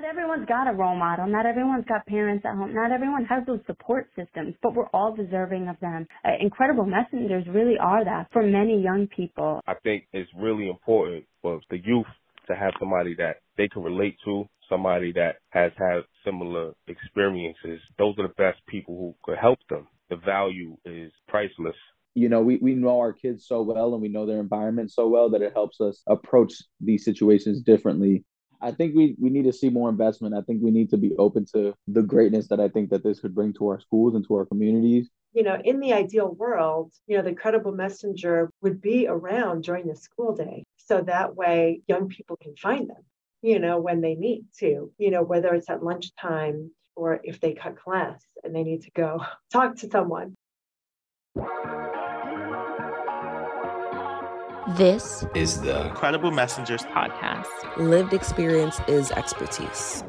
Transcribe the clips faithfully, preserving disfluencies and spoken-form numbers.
Not everyone's got a role model. Not everyone's got parents at home. Not everyone has those support systems, but we're all deserving of them. Uh, Credible Messengers really are that for many young people. I think it's really important for the youth to have somebody that they can relate to, somebody that has had similar experiences. Those are the best people who could help them. The value is priceless. You know, we, we know our kids so well and we know their environment so well that it helps us approach these situations differently. I think we, we need to see more investment. I think we need to be open to the greatness that I think that this could bring to our schools and to our communities. You know, in the ideal world, you know, the Credible Messenger would be around during the school day. So that way young people can find them, you know, when they need to, you know, whether it's at lunchtime or if they cut class and they need to go talk to someone. This is the Credible Messengers podcast. Lived experience is expertise.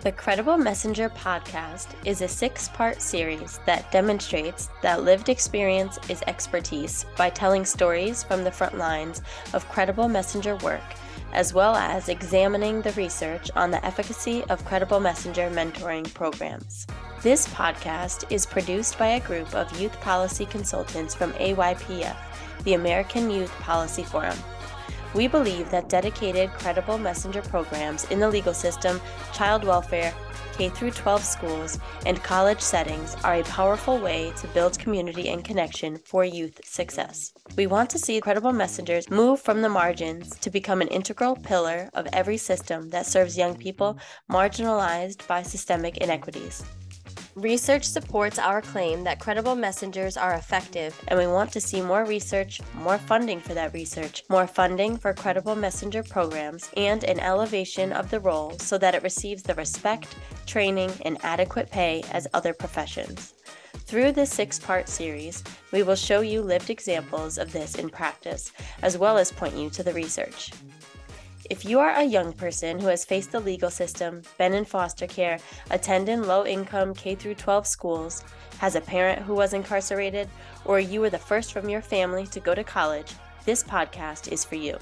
The Credible Messenger podcast is a six-part series that demonstrates that lived experience is expertise by telling stories from the front lines of Credible Messenger work, as well as examining the research on the efficacy of Credible Messenger mentoring programs. This podcast is produced by a group of youth policy consultants from A Y P F, the American Youth Policy Forum. We believe that dedicated Credible Messenger programs in the legal system, child welfare, K through twelve schools, and college settings are a powerful way to build community and connection for youth success. We want to see Credible Messengers move from the margins to become an integral pillar of every system that serves young people marginalized by systemic inequities. Research supports our claim that Credible Messengers are effective, and we want to see more research, more funding for that research, more funding for Credible Messenger programs, and an elevation of the role so that it receives the respect, training, and adequate pay as other professions. Through this six-part series, we will show you lived examples of this in practice, as well as point you to the research. If you are a young person who has faced the legal system, been in foster care, attended low-income K through twelve schools, has a parent who was incarcerated, or you were the first from your family to go to college, this podcast is for you.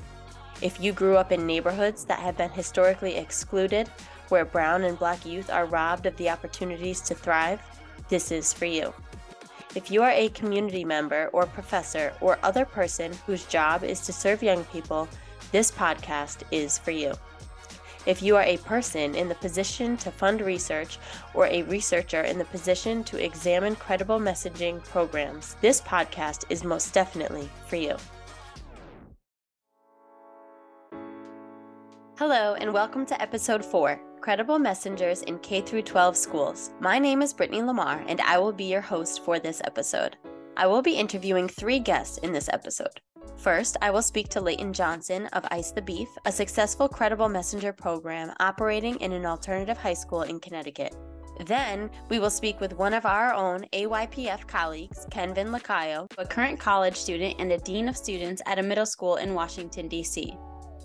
If you grew up in neighborhoods that have been historically excluded, where brown and black youth are robbed of the opportunities to thrive, this is for you. If you are a community member or professor or other person whose job is to serve young people, this podcast is for you. If you are a person in the position to fund research or a researcher in the position to examine credible messaging programs, this podcast is most definitely for you. Hello, and welcome to episode four, Credible Messengers in K through twelve Schools. My name is Brittany LaMarr, and I will be your host for this episode. I will be interviewing three guests in this episode. First, I will speak to Leighton Johnson of Ice the Beef, a successful Credible Messenger program operating in an alternative high school in Connecticut. Then, we will speak with one of our own A Y P F colleagues, Kenvin Lacayo, a current college student and a dean of students at a middle school in Washington, D C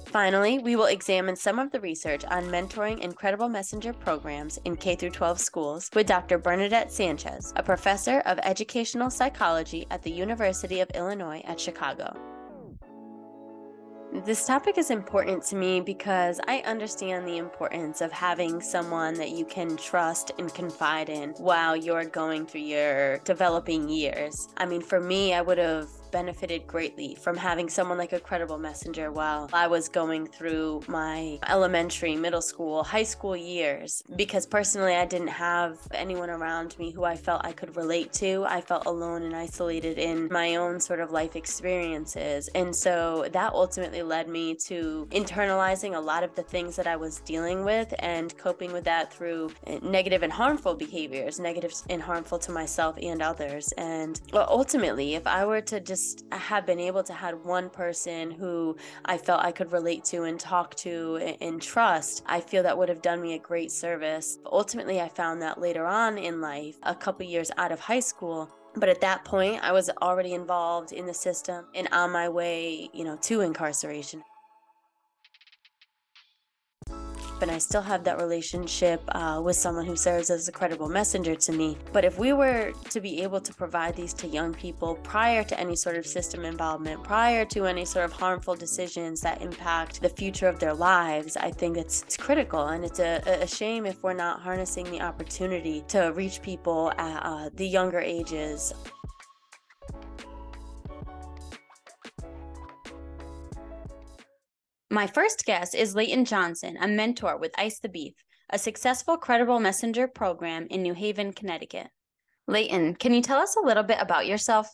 Finally, we will examine some of the research on mentoring and Credible Messenger programs in K through twelve schools with Doctor Bernadette Sanchez, a professor of educational psychology at the University of Illinois at Chicago. This topic is important to me because I understand the importance of having someone that you can trust and confide in while you're going through your developing years. I mean, for me, I would have benefited greatly from having someone like a Credible Messenger while I was going through my elementary, middle school, high school years, because personally I didn't have anyone around me who I felt I could relate to. I felt alone and isolated in my own sort of life experiences, and so that ultimately led me to internalizing a lot of the things that I was dealing with and coping with that through negative and harmful behaviors, negative and harmful to myself and others. And well, ultimately, if I were to just I have been able to have one person who I felt I could relate to and talk to and, and trust, I feel that would have done me a great service. But ultimately, I found that later on in life, a couple years out of high school. But at that point, I was already involved in the system and on my way, you know, to incarceration. and I still have that relationship uh, with someone who serves as a credible messenger to me. But if we were to be able to provide these to young people prior to any sort of system involvement, prior to any sort of harmful decisions that impact the future of their lives, I think it's, it's critical. And it's a, a shame if we're not harnessing the opportunity to reach people at uh, the younger ages. My first guest is Leighton Johnson, a mentor with Ice the Beef, a successful credible messenger program in New Haven, Connecticut. Leighton, can you tell us a little bit about yourself?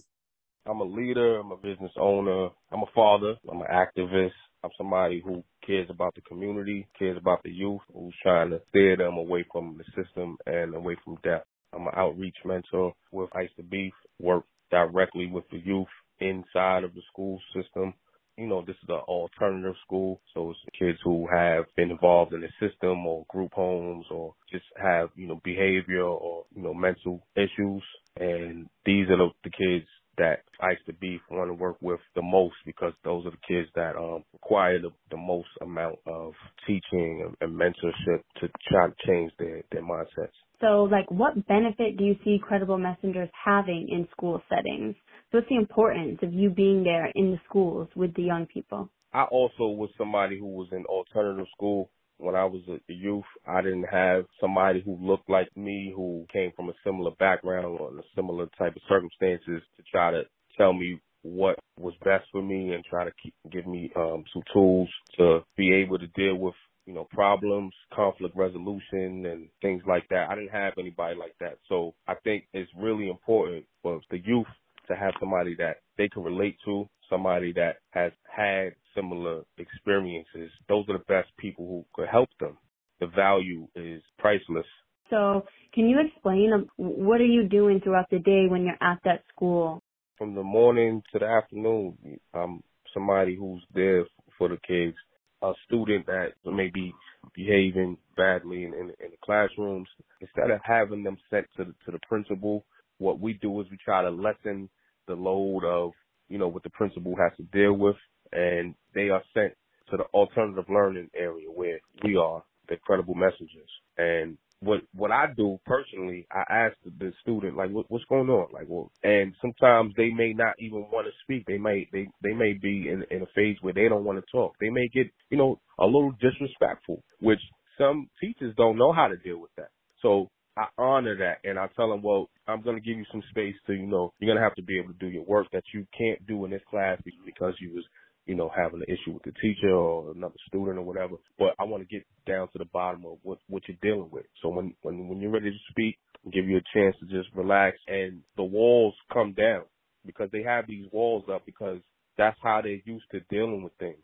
I'm a leader. I'm a business owner. I'm a father. I'm an activist. I'm somebody who cares about the community, cares about the youth, who's trying to steer them away from the system and away from death. I'm an outreach mentor with Ice the Beef, work directly with the youth inside of the school system. You know, this is an alternative school, so it's kids who have been involved in the system or group homes or just have, you know, behavior or, you know, mental issues. And these are the, the kids that Ice the Beef want to work with the most, because those are the kids that um, require the, the most amount of teaching and, and mentorship to try to change their, their mindsets. So, like, what benefit do you see credible messengers having in school settings? So what's the importance of you being there in the schools with the young people? I also was somebody who was in alternative school. When I was a youth, I didn't have somebody who looked like me, who came from a similar background or a similar type of circumstances, to try to tell me what was best for me and try to keep, give me um, some tools to be able to deal with, you know, problems, conflict resolution, and things like that. I didn't have anybody like that. So I think it's really important for the youth to have somebody that they can relate to, somebody that has had similar experiences. Those are the best people who could help them. The value is priceless. So can you explain, what are you doing throughout the day when you're at that school? From the morning to the afternoon, I'm somebody who's there for the kids. A student that may be behaving badly in, in, in the classrooms, instead of having them sent to the, to the principal, what we do is we try to lessen the load of, you know, what the principal has to deal with, and they are sent to the alternative learning area where we are the credible messengers. And what what I do personally, I ask the student, like, what, what's going on? Like, well, and sometimes they may not even want to speak. They may they, they may be in, in a phase where they don't want to talk. They may get, you know, a little disrespectful, which some teachers don't know how to deal with that. So I honor that, and I tell them, well, I'm going to give you some space to, you know, you're going to have to be able to do your work that you can't do in this class because you was, you know, having an issue with the teacher or another student or whatever. But I want to get down to the bottom of what, what you're dealing with. So when, when, when you're ready to speak, I'll give you a chance to just relax, and the walls come down, because they have these walls up because that's how they're used to dealing with things.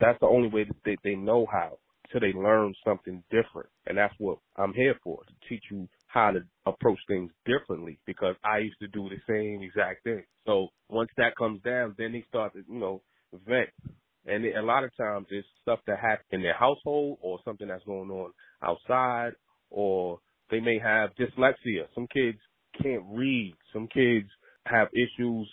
That's the only way that they, they know how, till they learn something different. And that's what I'm here for, to teach you how to approach things differently, because I used to do the same exact thing. So once that comes down, then they start to, you know, vent. And a lot of times it's stuff that happens in their household or something that's going on outside, or they may have dyslexia. Some kids can't read. Some kids have issues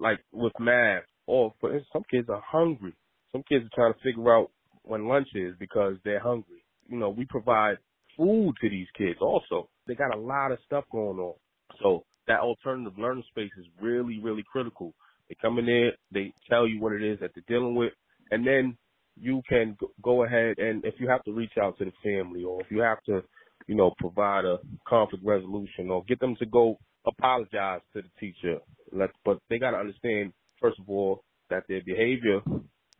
like with math, or for instance, some kids are hungry. Some kids are trying to figure out when lunch is because they're hungry. You know, we provide food to these kids also. They got a lot of stuff going on. So that alternative learning space is really, really critical. They come in there, they tell you what it is that they're dealing with, and then you can go ahead and, if you have to, reach out to the family, or if you have to, you know, provide a conflict resolution, or get them to go apologize to the teacher. But they got to understand, first of all, that their behavior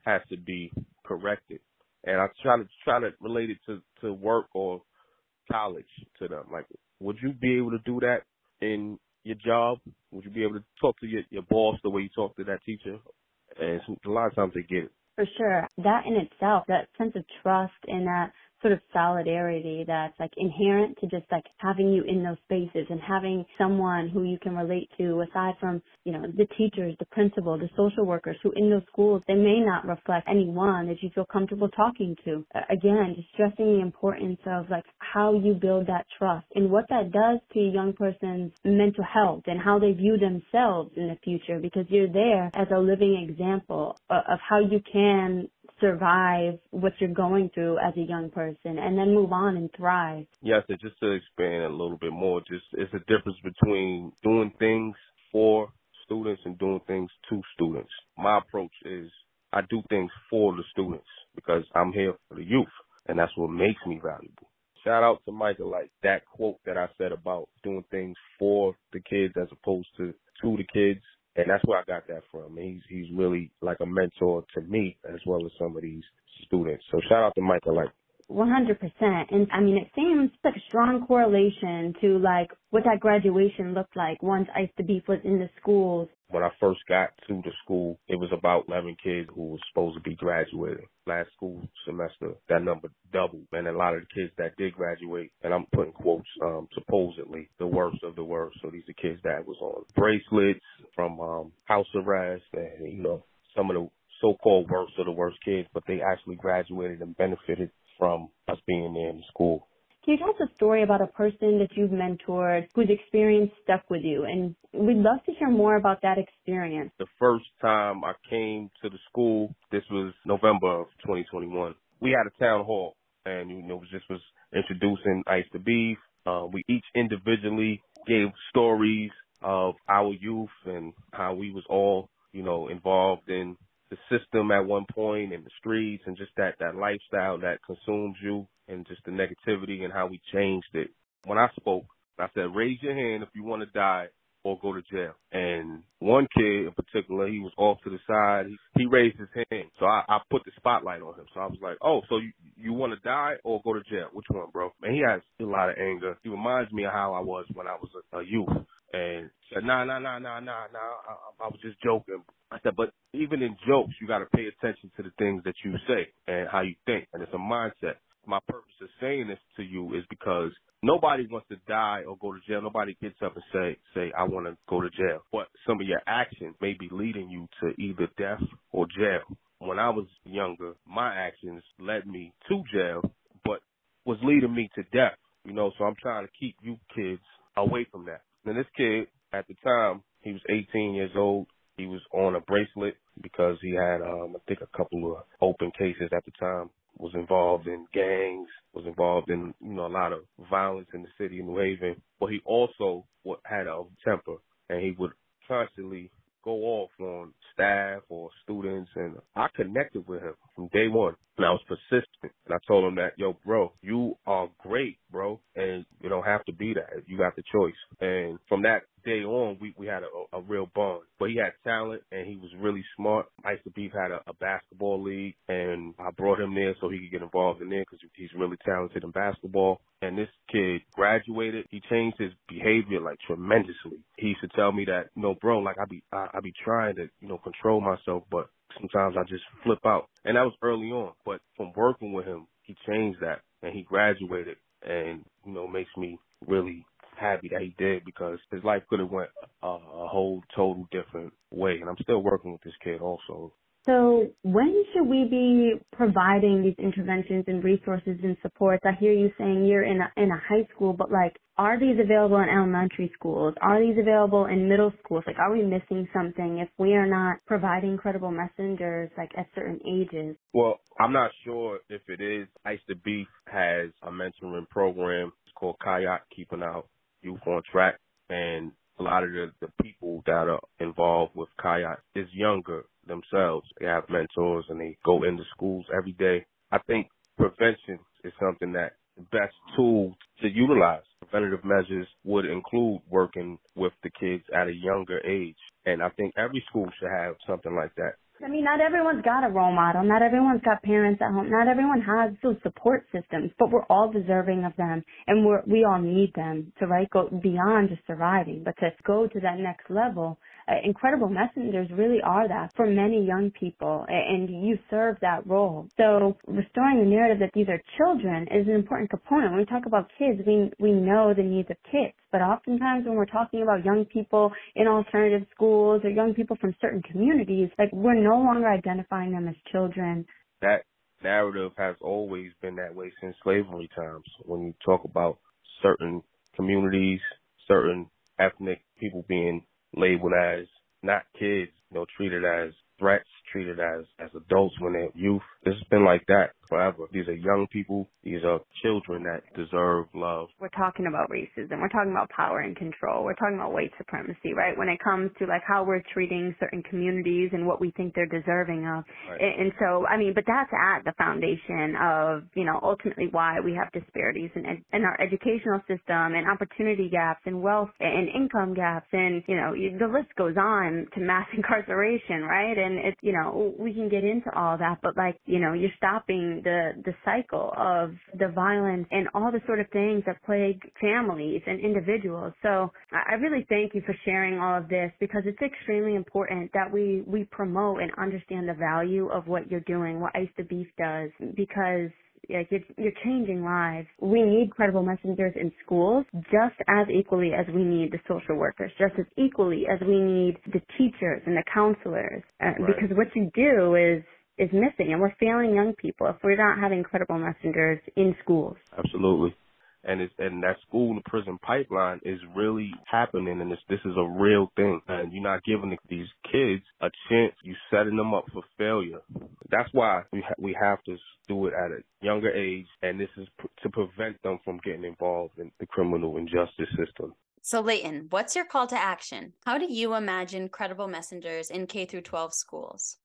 has to be corrected. And I try to try to relate it to, to work or college to them. Like, would you be able to do that in your job? Would you be able to talk to your, your boss the way you talk to that teacher? And a lot of times they get it. For sure. That in itself, that sense of trust and that sort of solidarity that's like inherent to just like having you in those spaces and having someone who you can relate to, aside from, you know, the teachers, the principal, the social workers, who in those schools, they may not reflect anyone that you feel comfortable talking to. Again, just stressing the importance of like how you build that trust and what that does to a young person's mental health and how they view themselves in the future, because you're there as a living example of how you can survive what you're going through as a young person and then move on and thrive. Yeah, so just to expand a little bit more, just it's a difference between doing things for students and doing things to students. My approach is I do things for the students because I'm here for the youth, and that's what makes me valuable. Shout out to Michael, like that quote that I said about doing things for the kids as opposed to to the kids. And that's where I got that from. He's he's really like a mentor to me as well as some of these students. So shout out to Michael. Like one hundred percent. And I mean, it seems like a strong correlation to like what that graduation looked like once Ice the Beef was in the schools. When I first got to the school, it was about eleven kids who were supposed to be graduating. Last school semester, that number doubled. And a lot of the kids that did graduate, and I'm putting quotes, um, supposedly, the worst of the worst. So these are kids that was on bracelets from um, house arrest and, you know, some of the so-called worst of the worst kids, but they actually graduated and benefited from us being there in school. Can you tell us a story about a person that you've mentored whose experience stuck with you? And we'd love to hear more about that experience. The first time I came to the school, this was November of twenty twenty-one. We had a town hall, and you know, just was introducing Ice the Beef. Uh, we each individually gave stories of our youth and how we was all, you know, involved in the system at one point and the streets and just that, that lifestyle that consumes you and just the negativity and how we changed it. When I spoke, I said, raise your hand if you want to die or go to jail. And one kid in particular, he was off to the side. He, he raised his hand. So I, I put the spotlight on him. So I was like, oh, so you, you want to die or go to jail? Which one, bro? And he has a lot of anger. He reminds me of how I was when I was a, a youth. And said, nah, nah, nah, nah, nah, nah, I, I was just joking. I said, but even in jokes, you got to pay attention to the things that you say and how you think. And it's a mindset. My purpose of saying this to you is because nobody wants to die or go to jail. Nobody gets up and say, say I want to go to jail. But some of your actions may be leading you to either death or jail. When I was younger, my actions led me to jail, but was leading me to death. You know, so I'm trying to keep you kids away from that. And this kid, at the time, he was eighteen years old. He was on a bracelet because he had, um, I think, a couple of open cases at the time, was involved in gangs, was involved in, you know, a lot of violence in the city of New Haven. But he also had a temper, and he would constantly go off on staff or students. And I connected with him from day one, and I was persistent. And I told him that, yo, bro, you are great, bro, and you don't have to be that. You got the choice. And from that day on, we, we had a, a real bond. But he had talent, and he was really smart. Ice the Beef had a, a basketball league, and I brought him there so he could get involved in there because he's really talented in basketball. And this kid graduated. He changed his behavior, like, tremendously. He used to tell me that, you know, bro, like, I be, I, I be trying to, you know, control myself, but sometimes I just flip out. And that was early on. But from working with him, he changed that, and he graduated, and, you know, makes me really happy that he did because his life could have went a, a whole total different way. And I'm still working with this kid also. So when should we be providing these interventions and resources and supports? I hear you saying you're in a, in a high school, but like, are these available in elementary schools? Are these available in middle schools? Like, are we missing something if we are not providing credible messengers like at certain ages? Well, I'm not sure if it is. Ice the Beef has a mentoring program. It's called KAYAK, Keeping Out Youth on Track, and a lot of the, the people that are involved with KAYAK is younger themselves. They have mentors, and they go into schools every day. I think prevention is something that the best tool to utilize. Preventative measures would include working with the kids at a younger age, and I think every school should have something like that. I mean, not everyone's got a role model. Not everyone's got parents at home. Not everyone has those support systems, but we're all deserving of them, and we're, we all need them to, right, go beyond just surviving, but to go to that next level. Uh, incredible messengers really are that for many young people, and you serve that role. So restoring the narrative that these are children is an important component. When we talk about kids, we we know the needs of kids, but oftentimes when we're talking about young people in alternative schools or young people from certain communities, like, we're no longer identifying them as children. That narrative has always been that way since slavery times. When you talk about certain communities, certain ethnic people being labeled as not kids, you know, treated as threats treated as, as adults when they're youth. This has been like that forever. These are young people. These are children that deserve love. We're talking about racism. We're talking about power and control. We're talking about white supremacy, right? When it comes to like how we're treating certain communities and what we think they're deserving of. Right. And so, I mean, but that's at the foundation of, you know, ultimately why we have disparities in, in our educational system and opportunity gaps and wealth and income gaps and, you know, the list goes on to mass incarceration, right? And it's, you know, we can get into all that, but like, you know, you're stopping the, the cycle of the violence and all the sort of things that plague families and individuals. So I really thank you for sharing all of this because it's extremely important that we, we promote and understand the value of what you're doing, what Ice the Beef does, because like you're, you're changing lives. We need credible messengers in schools just as equally as we need the social workers, just as equally as we need the teachers and the counselors, uh, right. Because what you do is is missing, and we're failing young people if we're not having credible messengers in schools. Absolutely. And it's, and that school to prison pipeline is really happening, and this this is a real thing. And you're not giving these kids a chance. You're setting them up for failure. That's why we ha- we have to do it at a younger age, and this is pr- to prevent them from getting involved in the criminal injustice system. So, Leighton, what's your call to action? How do you imagine credible messengers in K through twelve schools?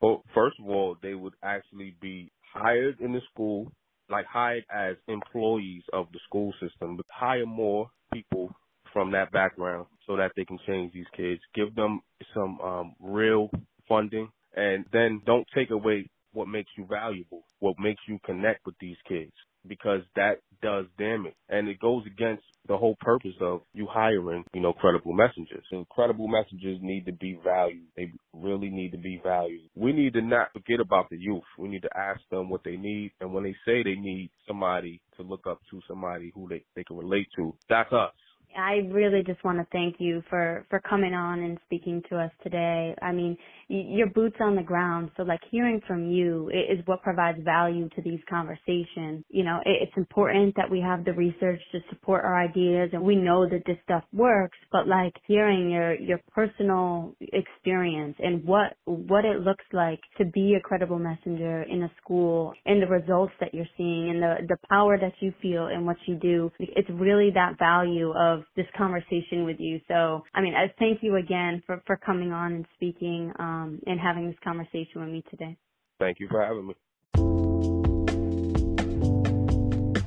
Well, first of all, they would actually be hired in the school. Like hired as employees of the school system, but hire more people from that background so that they can change these kids, give them some um, real funding, and then don't take away what makes you valuable, what makes you connect with these kids, because that does damage. And it goes against the whole purpose of you hiring, you know, credible messengers. And credible messengers need to be valued. They really need to be valued. We need to not forget about the youth. We need to ask them what they need. And when they say they need somebody to look up to, somebody who they, they can relate to, that's us. I really just want to thank you for, for coming on and speaking to us today. I mean, your boots on the ground. So like hearing from you is what provides value to these conversations. You know, it's important that we have the research to support our ideas and we know that this stuff works, but like hearing your, your personal experience and what, what it looks like to be a credible messenger in a school and the results that you're seeing and the, the power that you feel in what you do. It's really that value of this conversation with you. So, I mean, I thank you again for, for coming on and speaking um, and having this conversation with me today. Thank you for having me.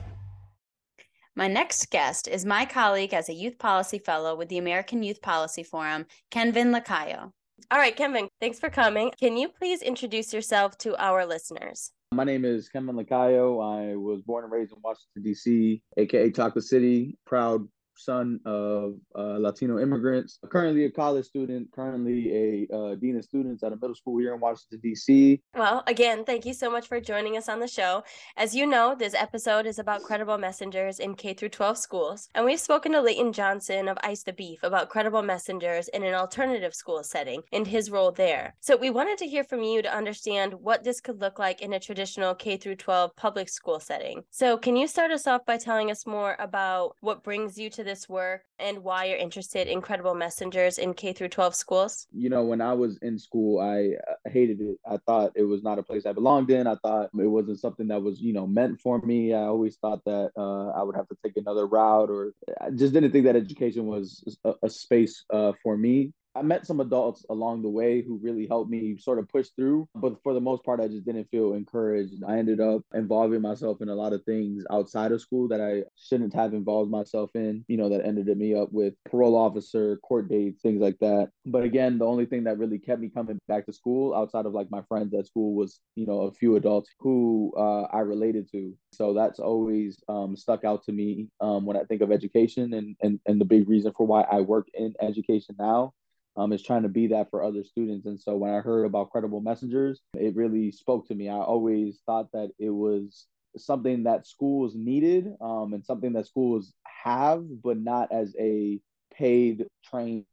My next guest is my colleague as a youth policy fellow with the American Youth Policy Forum, Kenvin Lacayo. All right, Kenvin, thanks for coming. Can you please introduce yourself to our listeners? My name is Kenvin Lacayo. I was born and raised in Washington, D C, aka Taco City, proud son of uh, Latino immigrants, currently a college student, currently a uh, dean of students at a middle school here in Washington, D C. Well, again, thank you so much for joining us on the show. As you know, this episode is about credible messengers in K through twelve schools, and we've spoken to Leighton Johnson of Ice the Beef about credible messengers in an alternative school setting and his role there. So we wanted to hear from you to understand what this could look like in a traditional K through twelve public school setting. So can you start us off by telling us more about what brings you to this work and why you're interested in credible messengers in K through twelve schools? You know, when I was in school, I hated it. I thought it was not a place I belonged in. I thought it wasn't something that was, you know, meant for me. I always thought that uh, I would have to take another route, or I just didn't think that education was a, a space uh, for me. I met some adults along the way who really helped me sort of push through, but for the most part, I just didn't feel encouraged. I ended up involving myself in a lot of things outside of school that I shouldn't have involved myself in, you know, that ended me up with parole officer, court dates, things like that. But again, the only thing that really kept me coming back to school outside of like my friends at school was, you know, a few adults who uh, I related to. So that's always um, stuck out to me um, when I think of education and, and, and the big reason for why I work in education now. Um, is trying to be that for other students. And so when I heard about credible messengers, it really spoke to me. I always thought that it was something that schools needed um, and something that schools have, but not as a paid, trained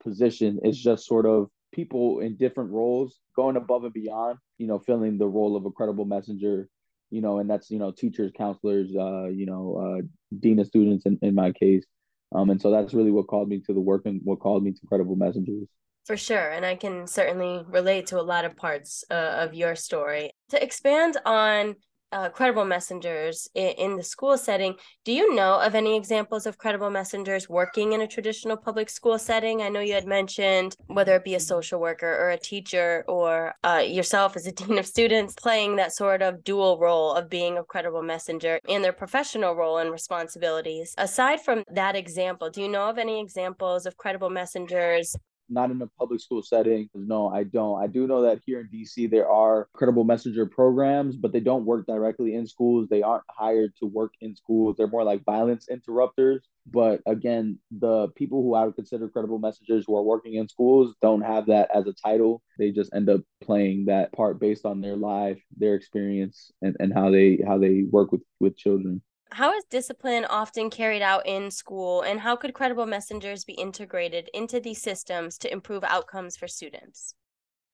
position. It's just sort of people in different roles going above and beyond, you know, filling the role of a credible messenger, you know, and that's, you know, teachers, counselors, uh, you know, uh, dean of students in, in my case. Um, and so that's really what called me to the work and what called me to credible messengers. For sure. And I can certainly relate to a lot of parts uh, of your story. To expand on uh, credible messengers in, in the school setting, do you know of any examples of credible messengers working in a traditional public school setting? I know you had mentioned whether it be a social worker or a teacher or uh, yourself as a dean of students playing that sort of dual role of being a credible messenger in their professional role and responsibilities. Aside from that example, do you know of any examples of credible messengers? Not in a public school setting. No, I don't. I do know that here in D C there are credible messenger programs, but they don't work directly in schools. They aren't hired to work in schools. They're more like violence interrupters. But again, the people who I would consider credible messengers who are working in schools don't have that as a title. They just end up playing that part based on their life, their experience, and, and how they how they work with, with children. How is discipline often carried out in school, and how could credible messengers be integrated into these systems to improve outcomes for students?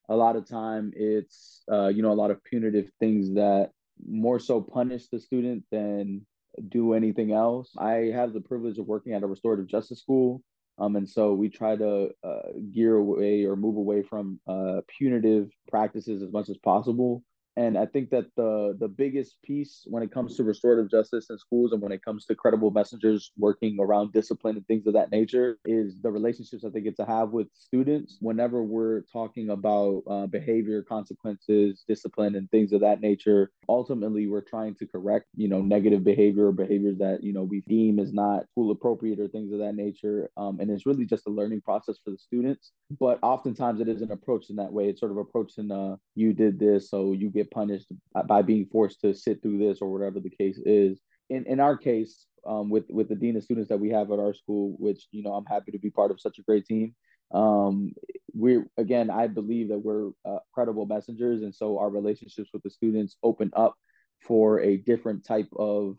A lot of time it's, uh, you know, a lot of punitive things that more so punish the student than do anything else. I have the privilege of working at a restorative justice school. Um, and so we try to uh, gear away or move away from uh, punitive practices as much as possible. And I think that the the biggest piece when it comes to restorative justice in schools and when it comes to credible messengers working around discipline and things of that nature is the relationships that they get to have with students whenever we're talking about uh, behavior, consequences, discipline, and things of that nature. Ultimately, we're trying to correct, you know, negative behavior or behaviors that, you know, we deem is not school appropriate or things of that nature. Um, and it's really just a learning process for the students. But oftentimes it isn't approached in that way. It's sort of approached in uh, you did this, so you get punished by being forced to sit through this or whatever the case is. In in our case, um, with, with the dean of students that we have at our school, which, you know, I'm happy to be part of such a great team. Um, we're, again, I believe that we're uh, credible messengers. And so our relationships with the students open up for a different type of,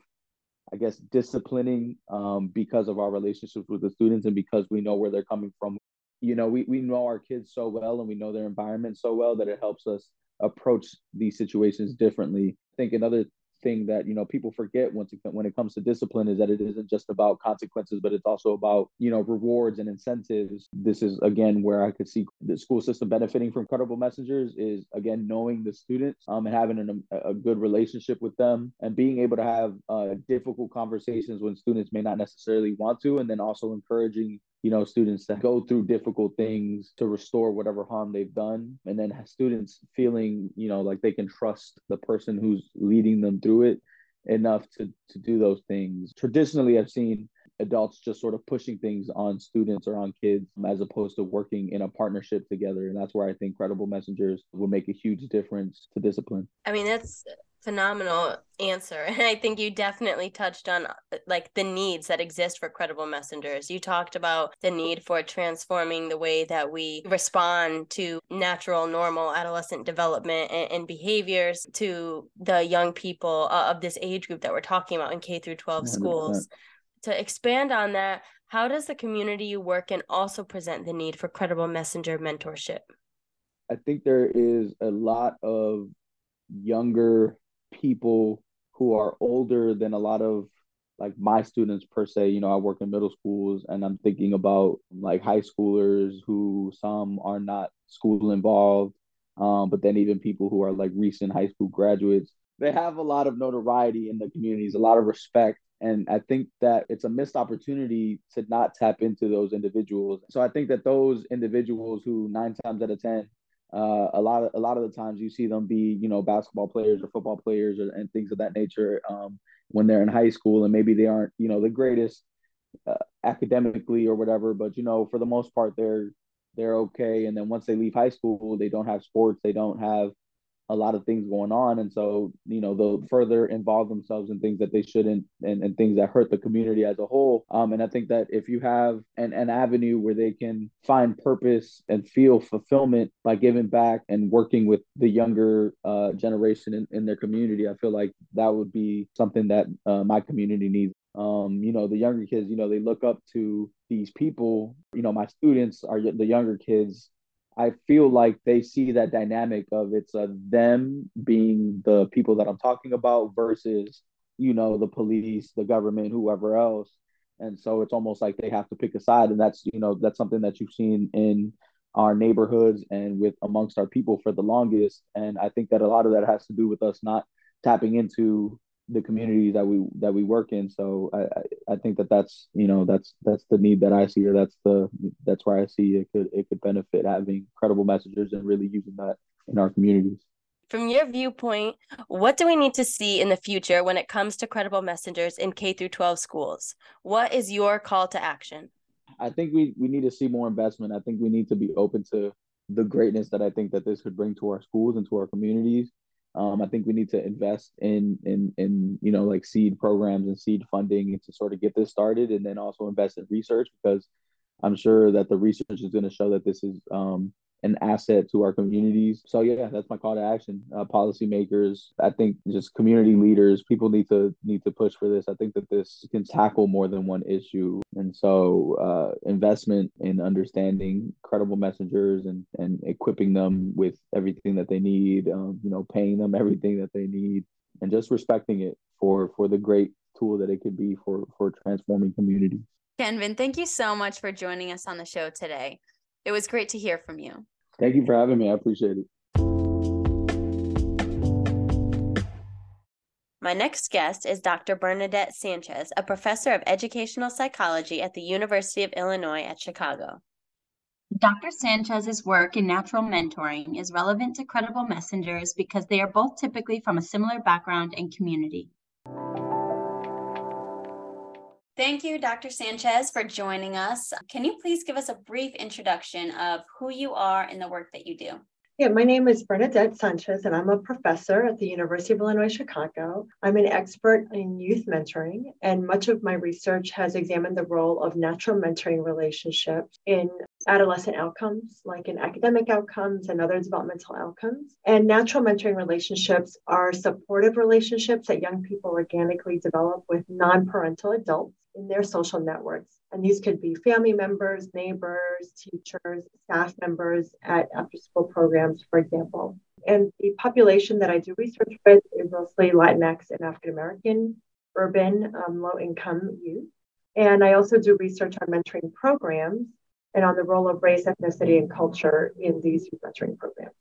I guess, disciplining um, because of our relationships with the students and because we know where they're coming from. You know, we, we know our kids so well and we know their environment so well that it helps us approach these situations differently. I think another thing that, you know, people forget once it, when it comes to discipline is that it isn't just about consequences, but it's also about, you know, rewards and incentives. This is, again, where I could see the school system benefiting from credible messengers is, again, knowing the students um, and having an, a good relationship with them and being able to have uh, difficult conversations when students may not necessarily want to, and then also encouraging, you know, students that go through difficult things to restore whatever harm they've done. And then students feeling, you know, like they can trust the person who's leading them through it enough to, to do those things. Traditionally, I've seen adults just sort of pushing things on students or on kids as opposed to working in a partnership together. And that's where I think credible messengers will make a huge difference to discipline. I mean, that's phenomenal answer. And I think you definitely touched on like the needs that exist for credible messengers. You talked about the need for transforming the way that we respond to natural, normal adolescent development and, and behaviors to the young people uh, of this age group that we're talking about in K through twelve schools. To expand on that, how does the community you work in also present the need for credible messenger mentorship? I think there is a lot of younger people who are older than a lot of like my students per se. You know, I work in middle schools and I'm thinking about like high schoolers who some are not school involved, um, but then even people who are like recent high school graduates, they have a lot of notoriety in the communities, a lot of respect. And I think that it's a missed opportunity to not tap into those individuals. So I think that those individuals who nine times out of ten Uh, a lot of a lot of the times you see them be, you know, basketball players or football players or, and things of that nature um, when they're in high school, and maybe they aren't, you know, the greatest uh, academically or whatever. But, you know, for the most part, they're they're OK. And then once they leave high school, they don't have sports. They don't have a lot of things going on. And so, you know, they'll further involve themselves in things that they shouldn't and, and things that hurt the community as a whole. Um, and I think that if you have an, an avenue where they can find purpose and feel fulfillment by giving back and working with the younger uh, generation in, in their community, I feel like that would be something that uh, my community needs. Um, you know, the younger kids, you know, they look up to these people. You know, my students are the younger kids. I feel like they see that dynamic of it's uh, them being the people that I'm talking about versus, you know, the police, the government, whoever else. And so it's almost like they have to pick a side. And that's, you know, that's something that you've seen in our neighborhoods and with amongst our people for the longest. And I think that a lot of that has to do with us not tapping into the communities that we that we work in. So I, I think that that's, you know, that's that's the need that I see, or that's the that's where I see it could it could benefit having credible messengers and really using that in our communities. From your viewpoint, what do we need to see in the future when it comes to credible messengers in K through twelve schools? What is your call to action? I think we, we need to see more investment. I think we need to be open to the greatness that I think that this could bring to our schools and to our communities. Um, I think we need to invest in, in, in, you know, like seed programs and seed funding and to sort of get this started, and then also invest in research, because I'm sure that the research is going to show that this is um, an asset to our communities. So yeah, that's my call to action. Uh, policymakers, I think just community leaders, people need to need to push for this. I think that this can tackle more than one issue. And so uh, investment in understanding credible messengers and, and equipping them with everything that they need, um, you know, paying them everything that they need, and just respecting it for, for the great tool that it could be for, for transforming communities. Kenvin, thank you so much for joining us on the show today. It was great to hear from you. Thank you for having me. I appreciate it. My next guest is Doctor Bernadette Sanchez, a professor of educational psychology at the University of Illinois at Chicago. Doctor Sanchez's work in natural mentoring is relevant to credible messengers because they are both typically from a similar background and community. Thank you, Doctor Sanchez, for joining us. Can you please give us a brief introduction of who you are and the work that you do? Yeah, my name is Bernadette Sanchez, and I'm a professor at the University of Illinois, Chicago. I'm an expert in youth mentoring, and much of my research has examined the role of natural mentoring relationships in adolescent outcomes, like in academic outcomes and other developmental outcomes. And natural mentoring relationships are supportive relationships that young people organically develop with non-parental adults in their social networks. And these could be family members, neighbors, teachers, staff members at after-school programs, for example. And the population that I do research with is mostly Latinx and African-American, urban, um, low-income youth. And I also do research on mentoring programs and on the role of race, ethnicity, and culture in these youth mentoring programs.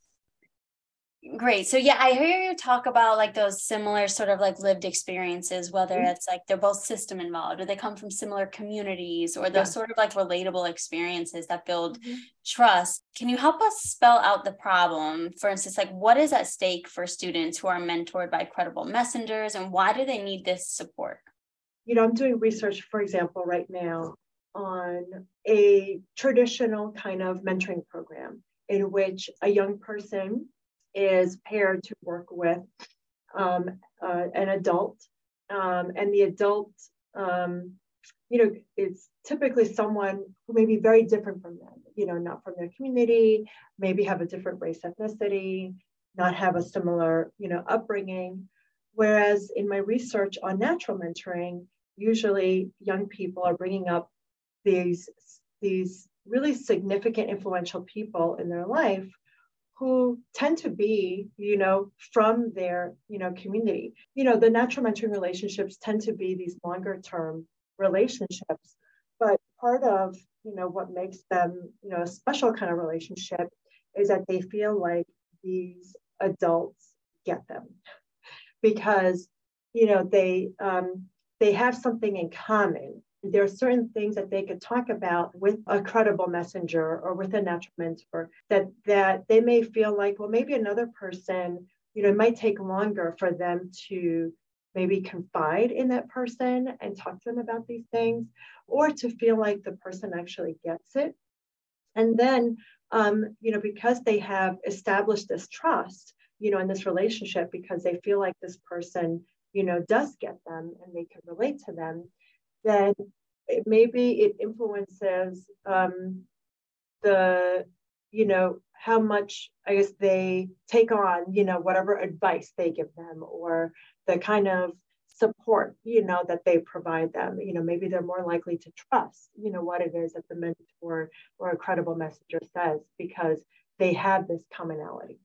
Great. So yeah, I hear you talk about like those similar sort of like lived experiences, whether it's like they're both system involved or they come from similar communities or those yeah. sort of like relatable experiences that build mm-hmm. trust. Can you help us spell out the problem? For instance, like what is at stake for students who are mentored by credible messengers, and why do they need this support? You know, I'm doing research, for example, right now on a traditional kind of mentoring program in which a young person is paired to work with um, uh, an adult. Um, and the adult, um, you know, it's typically someone who may be very different from them, you know, not from their community, maybe have a different race, ethnicity, not have a similar, you know, upbringing. Whereas in my research on natural mentoring, usually young people are bringing up these, these really significant, influential people in their life who tend to be, you know, from their, you know, community. You know, the natural mentoring relationships tend to be these longer term relationships, but part of, you know, what makes them, you know, a special kind of relationship is that they feel like these adults get them because, you know, they, um, they have something in common. There are certain things that they could talk about with a credible messenger or with a natural mentor that, that they may feel like, well, maybe another person, you know, it might take longer for them to maybe confide in that person and talk to them about these things, or to feel like the person actually gets it. And then, um, you know, because they have established this trust, you know, in this relationship, because they feel like this person, you know, does get them and they can relate to them, then it, maybe it influences um, the, you know, how much, I guess, they take on, you know, whatever advice they give them or the kind of support, you know, that they provide them. You know, maybe they're more likely to trust, you know, what it is that the mentor or a credible messenger says because they have this commonality.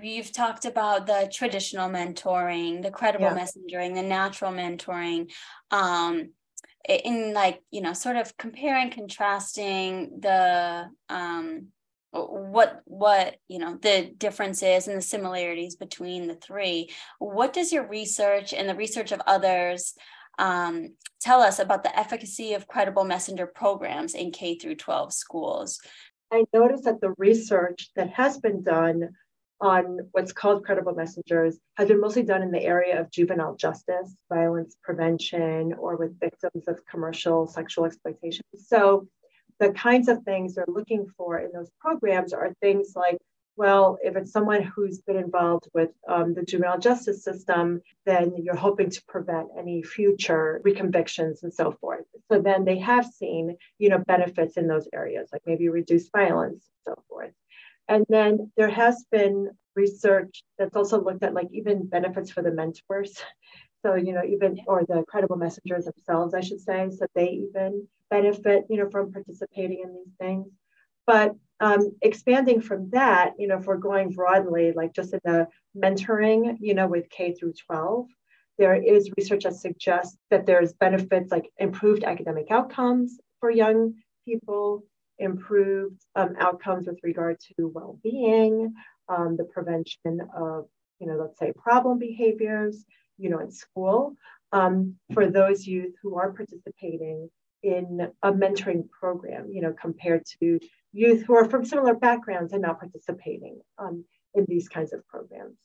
You've talked about the traditional mentoring, the credible yeah. messengering, the natural mentoring. Um, in like, you know, sort of comparing, contrasting the um, what, what, you know, the differences and the similarities between the three. What does your research and the research of others um, tell us about the efficacy of credible messenger programs in K through twelve schools? I noticed that the research that has been done on what's called credible messengers has been mostly done in the area of juvenile justice, violence prevention, or with victims of commercial sexual exploitation. So the kinds of things they're looking for in those programs are things like, well, if it's someone who's been involved with um, the juvenile justice system, then you're hoping to prevent any future reconvictions and so forth. So then they have seen, you know, benefits in those areas, like maybe reduced violence and so forth. And then there has been research that's also looked at like even benefits for the mentors. So, you know, even, or the credible messengers themselves, I should say, so they even benefit, you know, from participating in these things. But um, expanding from that, you know, if we're going broadly, like just in the mentoring, you know, with K through twelve, there is research that suggests that there's benefits like improved academic outcomes for young people, improved um, outcomes with regard to well-being, um, the prevention of, you know, let's say problem behaviors, you know, in school, um, for those youth who are participating in a mentoring program, you know, compared to youth who are from similar backgrounds and not participating um, in these kinds of programs.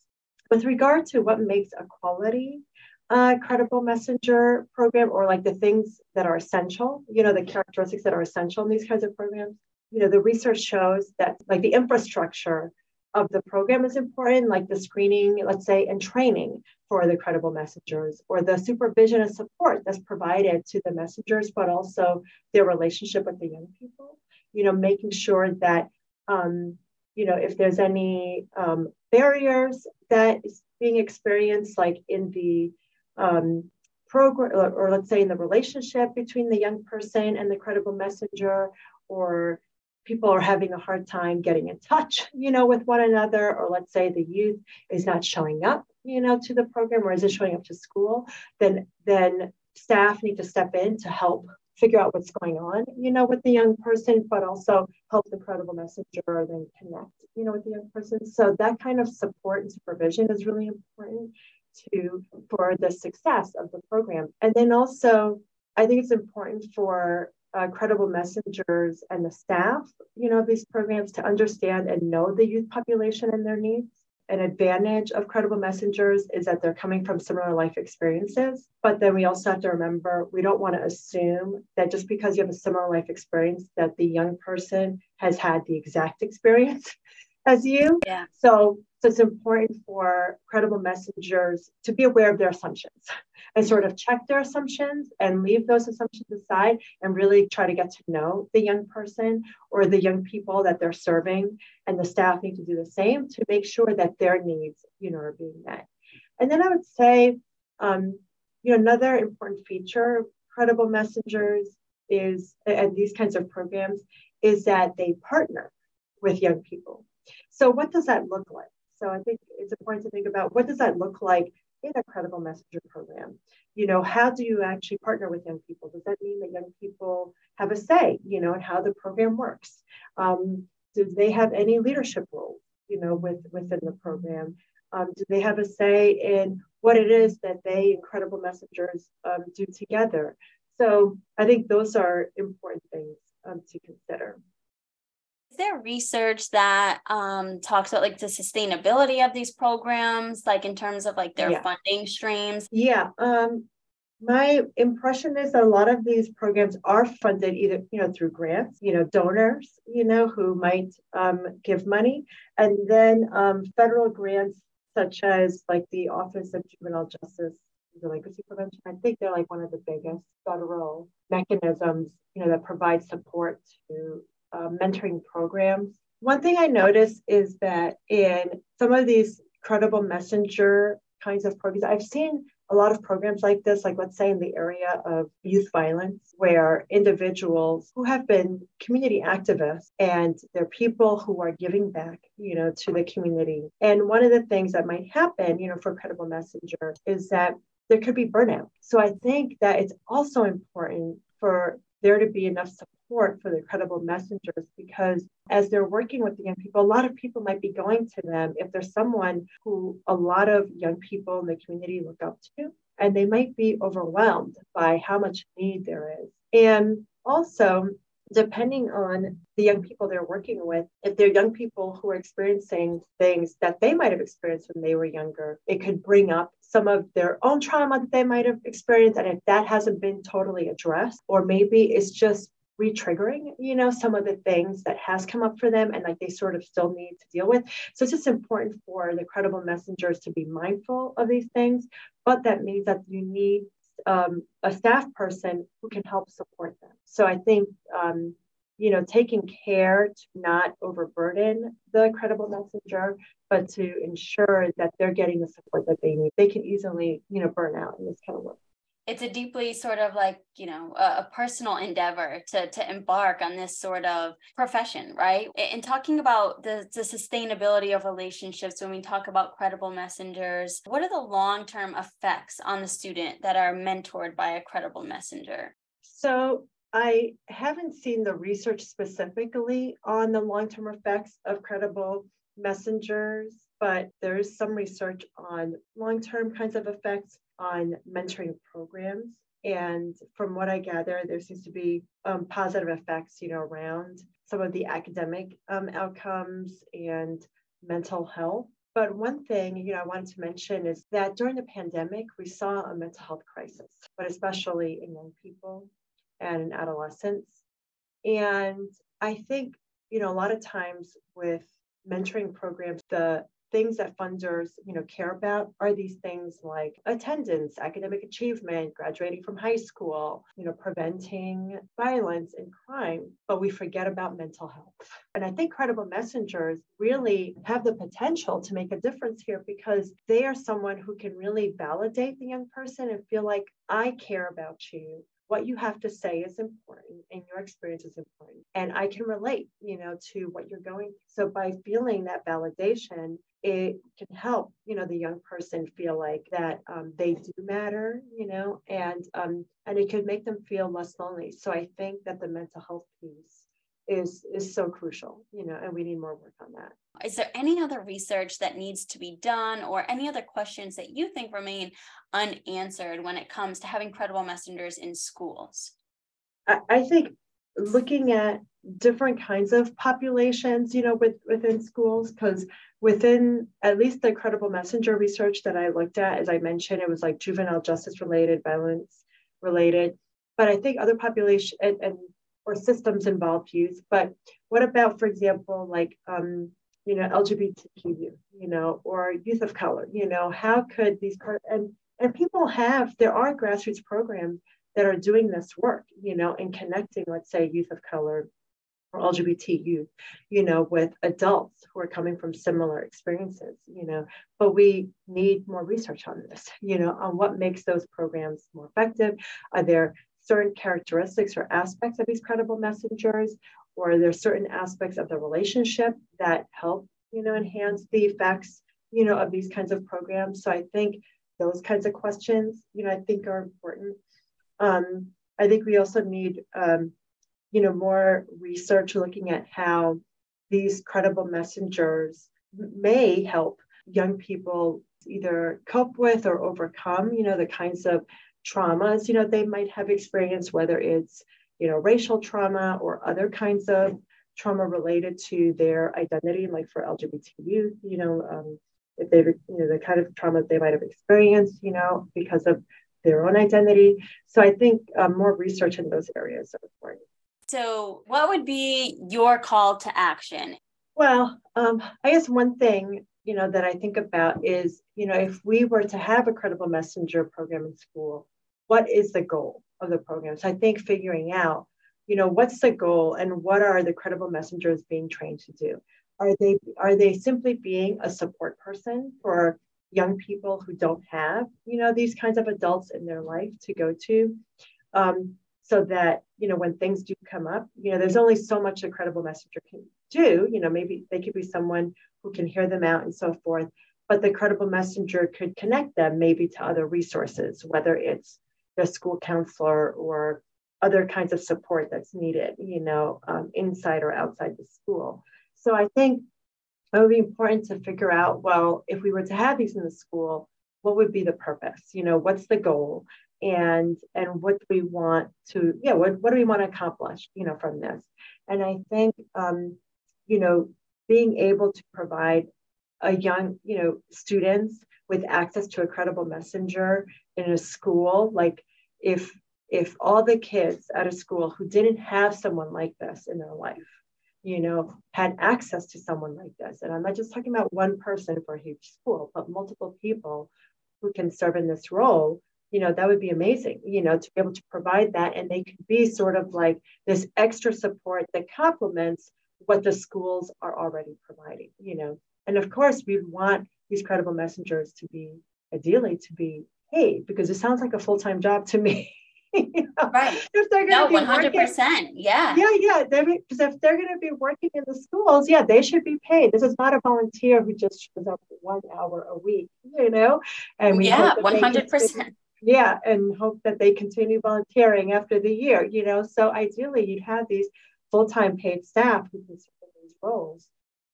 With regard to what makes a quality uh, credible messenger program, or like the things that are essential, you know, the characteristics that are essential in these kinds of programs, you know, the research shows that like the infrastructure of the program is important, like the screening, let's say, and training for the credible messengers, or the supervision and support that's provided to the messengers, but also their relationship with the young people, you know, making sure that, um, you know, if there's any um, barriers that is being experienced, like in the um, program, or, or let's say in the relationship between the young person and the credible messenger, or people are having a hard time getting in touch, you know, with one another, or let's say the youth is not showing up, you know, to the program, or isn't showing up to school, then, then staff need to step in to help figure out what's going on, you know, with the young person, but also help the credible messenger then connect, you know, with the young person. So that kind of support and supervision is really important to, for the success of the program. And then also, I think it's important for Uh, credible messengers and the staff, you know, these programs to understand and know the youth population and their needs. An advantage of credible messengers is that they're coming from similar life experiences, but then we also have to remember, we don't want to assume that just because you have a similar life experience that the young person has had the exact experience as you. Yeah. So, so it's important for credible messengers to be aware of their assumptions and sort of check their assumptions and leave those assumptions aside and really try to get to know the young person or the young people that they're serving, and the staff need to do the same to make sure that their needs, you know, are being met. And then I would say, um, you know, another important feature of credible messengers is, and these kinds of programs, is that they partner with young people. So what does that look like? So I think it's important to think about, what does that look like in a credible messenger program? You know, how do you actually partner with young people? Does that mean that young people have a say, you know, in how the program works? Um, do they have any leadership role, you know, with, within the program? Um, do they have a say in what it is that they and credible messengers um, do together? So I think those are important things um, to consider. Is there research that um, talks about like the sustainability of these programs, like in terms of like their yeah. funding streams? Yeah. Um, my impression is a lot of these programs are funded either, you know, through grants, you know, donors, you know, who might um, give money, and then um, federal grants, such as like the Office of Juvenile Justice and Delinquency Prevention. I think they're like one of the biggest federal mechanisms, you know, that provide support to Uh, mentoring programs. One thing I noticed is that in some of these credible messenger kinds of programs, I've seen a lot of programs like this, like let's say in the area of youth violence, where individuals who have been community activists and they're people who are giving back, you know, to the community. And one of the things that might happen, you know, for credible messenger is that there could be burnout. So I think that it's also important for there to be enough support support for the Credible Messengers, because as they're working with the young people, a lot of people might be going to them if there's someone who a lot of young people in the community look up to, and they might be overwhelmed by how much need there is. And also, depending on the young people they're working with, if they're young people who are experiencing things that they might have experienced when they were younger, it could bring up some of their own trauma that they might have experienced. And if that hasn't been totally addressed, or maybe it's just re-triggering, you know, some of the things that has come up for them and like they sort of still need to deal with. So it's just important for the Credible Messengers to be mindful of these things, but that means that you need Um, a staff person who can help support them. So I think, um, you know, taking care to not overburden the Credible Messenger, but to ensure that they're getting the support that they need. They can easily, you know, burn out in this kind of work. It's a deeply sort of like, you know, a, a personal endeavor to, to embark on this sort of profession, right? And talking about the, the sustainability of relationships, when we talk about Credible Messengers, what are the long-term effects on the student that are mentored by a Credible Messenger? So I haven't seen the research specifically on the long-term effects of Credible Messengers, but there is some research on long-term kinds of effects on mentoring programs. And from what I gather, there seems to be um, positive effects, you know, around some of the academic um, outcomes and mental health. But one thing, you know, I wanted to mention is that during the pandemic, we saw a mental health crisis, but especially in young people and in adolescents. And I think, you know, a lot of times with mentoring programs, the things that funders, you know, care about are these things like attendance, academic achievement, graduating from high school, you know, preventing violence and crime, but we forget about mental health. And I think Credible Messengers really have the potential to make a difference here, because they are someone who can really validate the young person and feel like, I care about you. What you have to say is important and your experience is important. And I can relate, you know, to what you're going through. So by feeling that validation, it can help, you know, the young person feel like that um, they do matter, you know, and, um, and it could make them feel less lonely. So I think that the mental health piece is, is so crucial, you know, and we need more work on that. Is there any other research that needs to be done, or any other questions that you think remain unanswered when it comes to having Credible Messengers in schools? I think looking at different kinds of populations, you know, with, within schools, because within at least the Credible Messenger research that I looked at, as I mentioned, it was like juvenile justice related, violence related, but I think other population and, and or systems involved youth. But what about, for example, like, um, you know, L G B T Q youth, you know, or youth of color, you know, how could these, and, and people have, there are grassroots programs that are doing this work, you know, and connecting, let's say, youth of color or L G B T youth, you know, with adults who are coming from similar experiences, you know, but we need more research on this, you know, on what makes those programs more effective. Are there certain characteristics or aspects of these Credible Messengers, or are there certain aspects of the relationship that help, you know, enhance the effects, you know, of these kinds of programs? So I think those kinds of questions, you know, I think are important. Um, I think we also need, um, you know, more research looking at how these Credible Messengers may help young people either cope with or overcome, you know, the kinds of traumas, you know, they might have experienced, whether it's, you know, racial trauma or other kinds of trauma related to their identity, like for L G B T youth, you know, um, if they've, you know, the kind of trauma they might have experienced, you know, because of their own identity. So I think uh, more research in those areas are important. So what would be your call to action? Well, um, I guess one thing, you know, that I think about is, you know, if we were to have a Credible Messenger program in school, what is the goal of the program? So I think figuring out, you know, what's the goal and what are the Credible Messengers being trained to do? Are they, are they simply being a support person for young people who don't have, you know, these kinds of adults in their life to go to? Um, so that, you know, when things do come up, you know, there's only so much a Credible Messenger can do, you know, maybe they could be someone who can hear them out and so forth, but the Credible Messenger could connect them maybe to other resources, whether it's their school counselor or other kinds of support that's needed, you know, um, inside or outside the school. So I think it would be important to figure out, well, if we were to have these in the school, what would be the purpose? You know, what's the goal? And, and what do we want to, yeah, what, what do we want to accomplish, you know, from this? And I think, um, you know, being able to provide a young, you know, students with access to a credible messenger in a school, like if, if all the kids at a school who didn't have someone like this in their life, you know, had access to someone like this. And I'm not just talking about one person for a huge school, but multiple people who can serve in this role, you know, that would be amazing, you know, to be able to provide that. And they could be sort of like this extra support that complements what the schools are already providing, you know. And of course, we'd want these credible messengers to be, ideally, to be paid, because it sounds like a full-time job to me. You know, right. If they're going to no, be one hundred percent. Working, yeah. Yeah, yeah. Because if they're going to be working in the schools, yeah, they should be paid. This is not a volunteer who just shows up one hour a week, you know? And we yeah, one hundred percent. Yeah, and hope that they continue volunteering after the year, you know? So ideally, you'd have these full-time paid staff who can serve these roles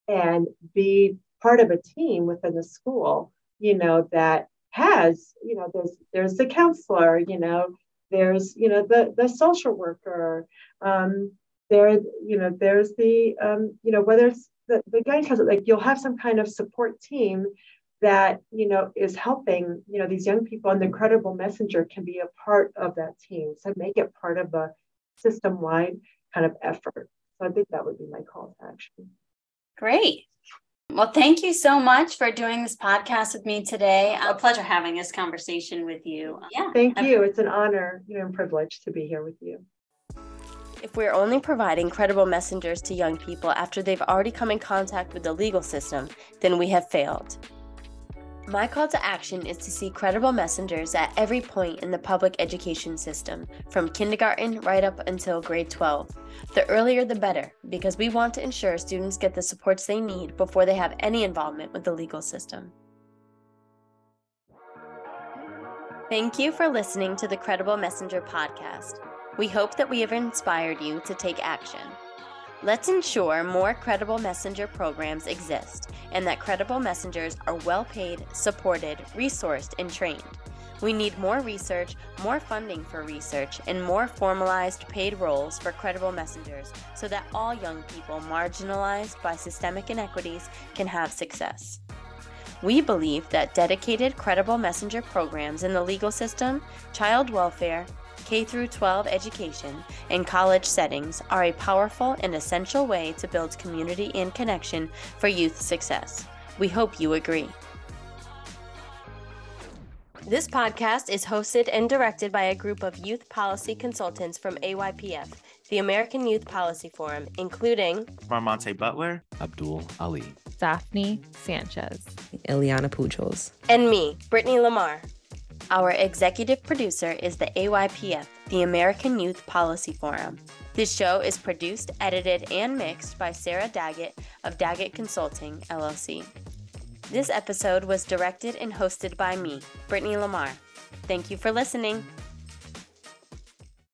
and be part of a team within the school, you know, that has, you know, there's there's the counselor, you know, there's, you know, the, the social worker, um, there, you know, there's the, um, you know, whether it's the, the guidance, like you'll have some kind of support team that, you know, is helping, you know, these young people, and the credible messenger can be a part of that team. So make it part of a system-wide kind of effort. So I think that would be my call to action. Great. Well, thank you so much for doing this podcast with me today. A pleasure having this conversation with you. Yeah. Thank you. It's an honor, you know, and privilege to be here with you. If we're only providing credible messengers to young people after they've already come in contact with the legal system, then we have failed. My call to action is to see credible messengers at every point in the public education system, from kindergarten right up until grade twelve. The earlier the better, because we want to ensure students get the supports they need before they have any involvement with the legal system. Thank you for listening to the Credible Messenger podcast. We hope that we have inspired you to take action. Let's ensure more credible messenger programs exist and that credible messengers are well paid, supported, resourced, and trained. We need more research, more funding for research, and more formalized paid roles for credible messengers so that all young people marginalized by systemic inequities can have success. We believe that dedicated credible messenger programs in the legal system, child welfare, K through twelve education, and college settings are a powerful and essential way to build community and connection for youth success. We hope you agree. This podcast is hosted and directed by a group of youth policy consultants from A Y P F, the American Youth Policy Forum, including Ramonte Butler, Abdul Ali, Daphne Sanchez, Eliana Pujols, and me, Brittany LaMarr. Our executive producer is the A Y P F, the American Youth Policy Forum. This show is produced, edited, and mixed by Sarah Daggett of Daggett Consulting, L L C. This episode was directed and hosted by me, Brittany LaMarr. Thank you for listening.